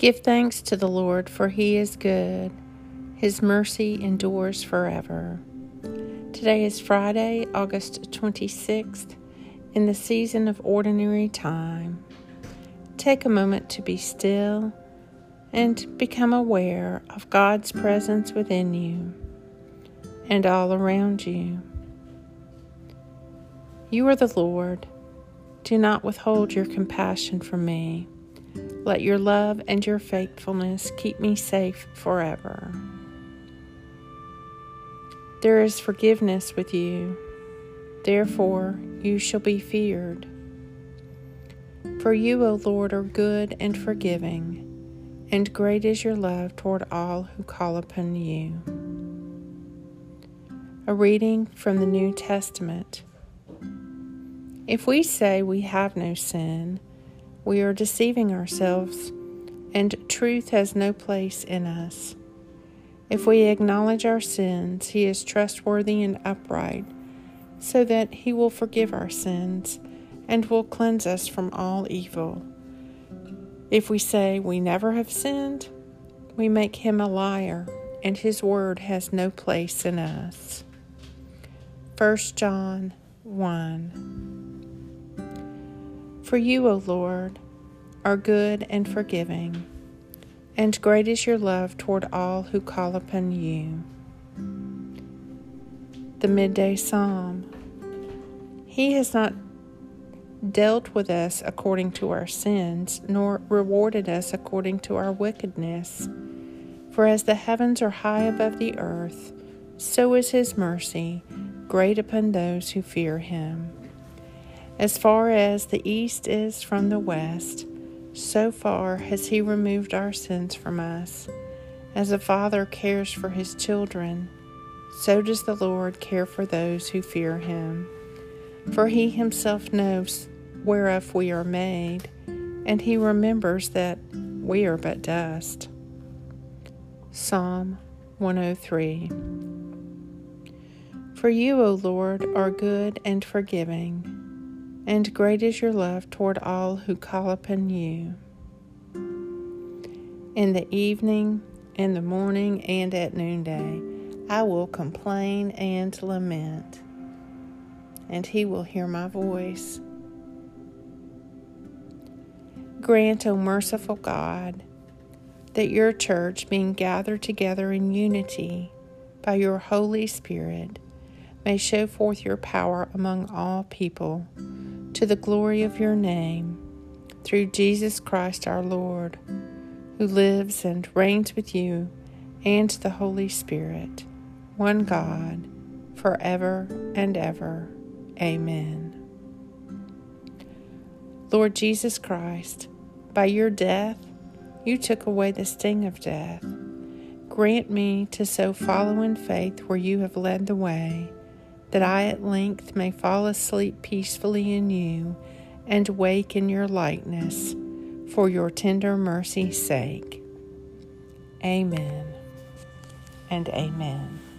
Give thanks to the Lord, for he is good. His mercy endures forever. Today is Friday, August 26th, in the season of ordinary time. Take a moment to be still and become aware of God's presence within you and all around you. You are the Lord. Do not withhold your compassion from me. Let your love and your faithfulness keep me safe forever. There is forgiveness with you, therefore you shall be feared. For you, O Lord, are good and forgiving, and great is your love toward all who call upon you. A reading from the New Testament. If we say we have no sin, we are deceiving ourselves, and truth has no place in us. If we acknowledge our sins, he is trustworthy and upright, so that he will forgive our sins and will cleanse us from all evil. If we say we never have sinned, we make him a liar, and his word has no place in us. 1 John 1. For you, O Lord, are good and forgiving, and great is your love toward all who call upon you. The Midday Psalm. He has not dealt with us according to our sins, nor rewarded us according to our wickedness. For as the heavens are high above the earth, so is his mercy great upon those who fear him. As far as the east is from the west, so far has he removed our sins from us. As a father cares for his children, so does the Lord care for those who fear him. For he himself knows whereof we are made, and he remembers that we are but dust. Psalm 103. For you, O Lord, are good and forgiving, and great is your love toward all who call upon you. In the evening, in the morning, and at noonday, I will complain and lament, and he will hear my voice. Grant, O merciful God, that your church, being gathered together in unity by your Holy Spirit, may show forth your power among all people, to the glory of your name, through Jesus Christ our Lord, who lives and reigns with you and the Holy Spirit, one God, forever and ever. Amen. Lord Jesus Christ, by your death, you took away the sting of death. Grant me to so follow in faith where you have led the way, that I at length may fall asleep peacefully in you and wake in your likeness, for your tender mercy's sake. Amen and amen.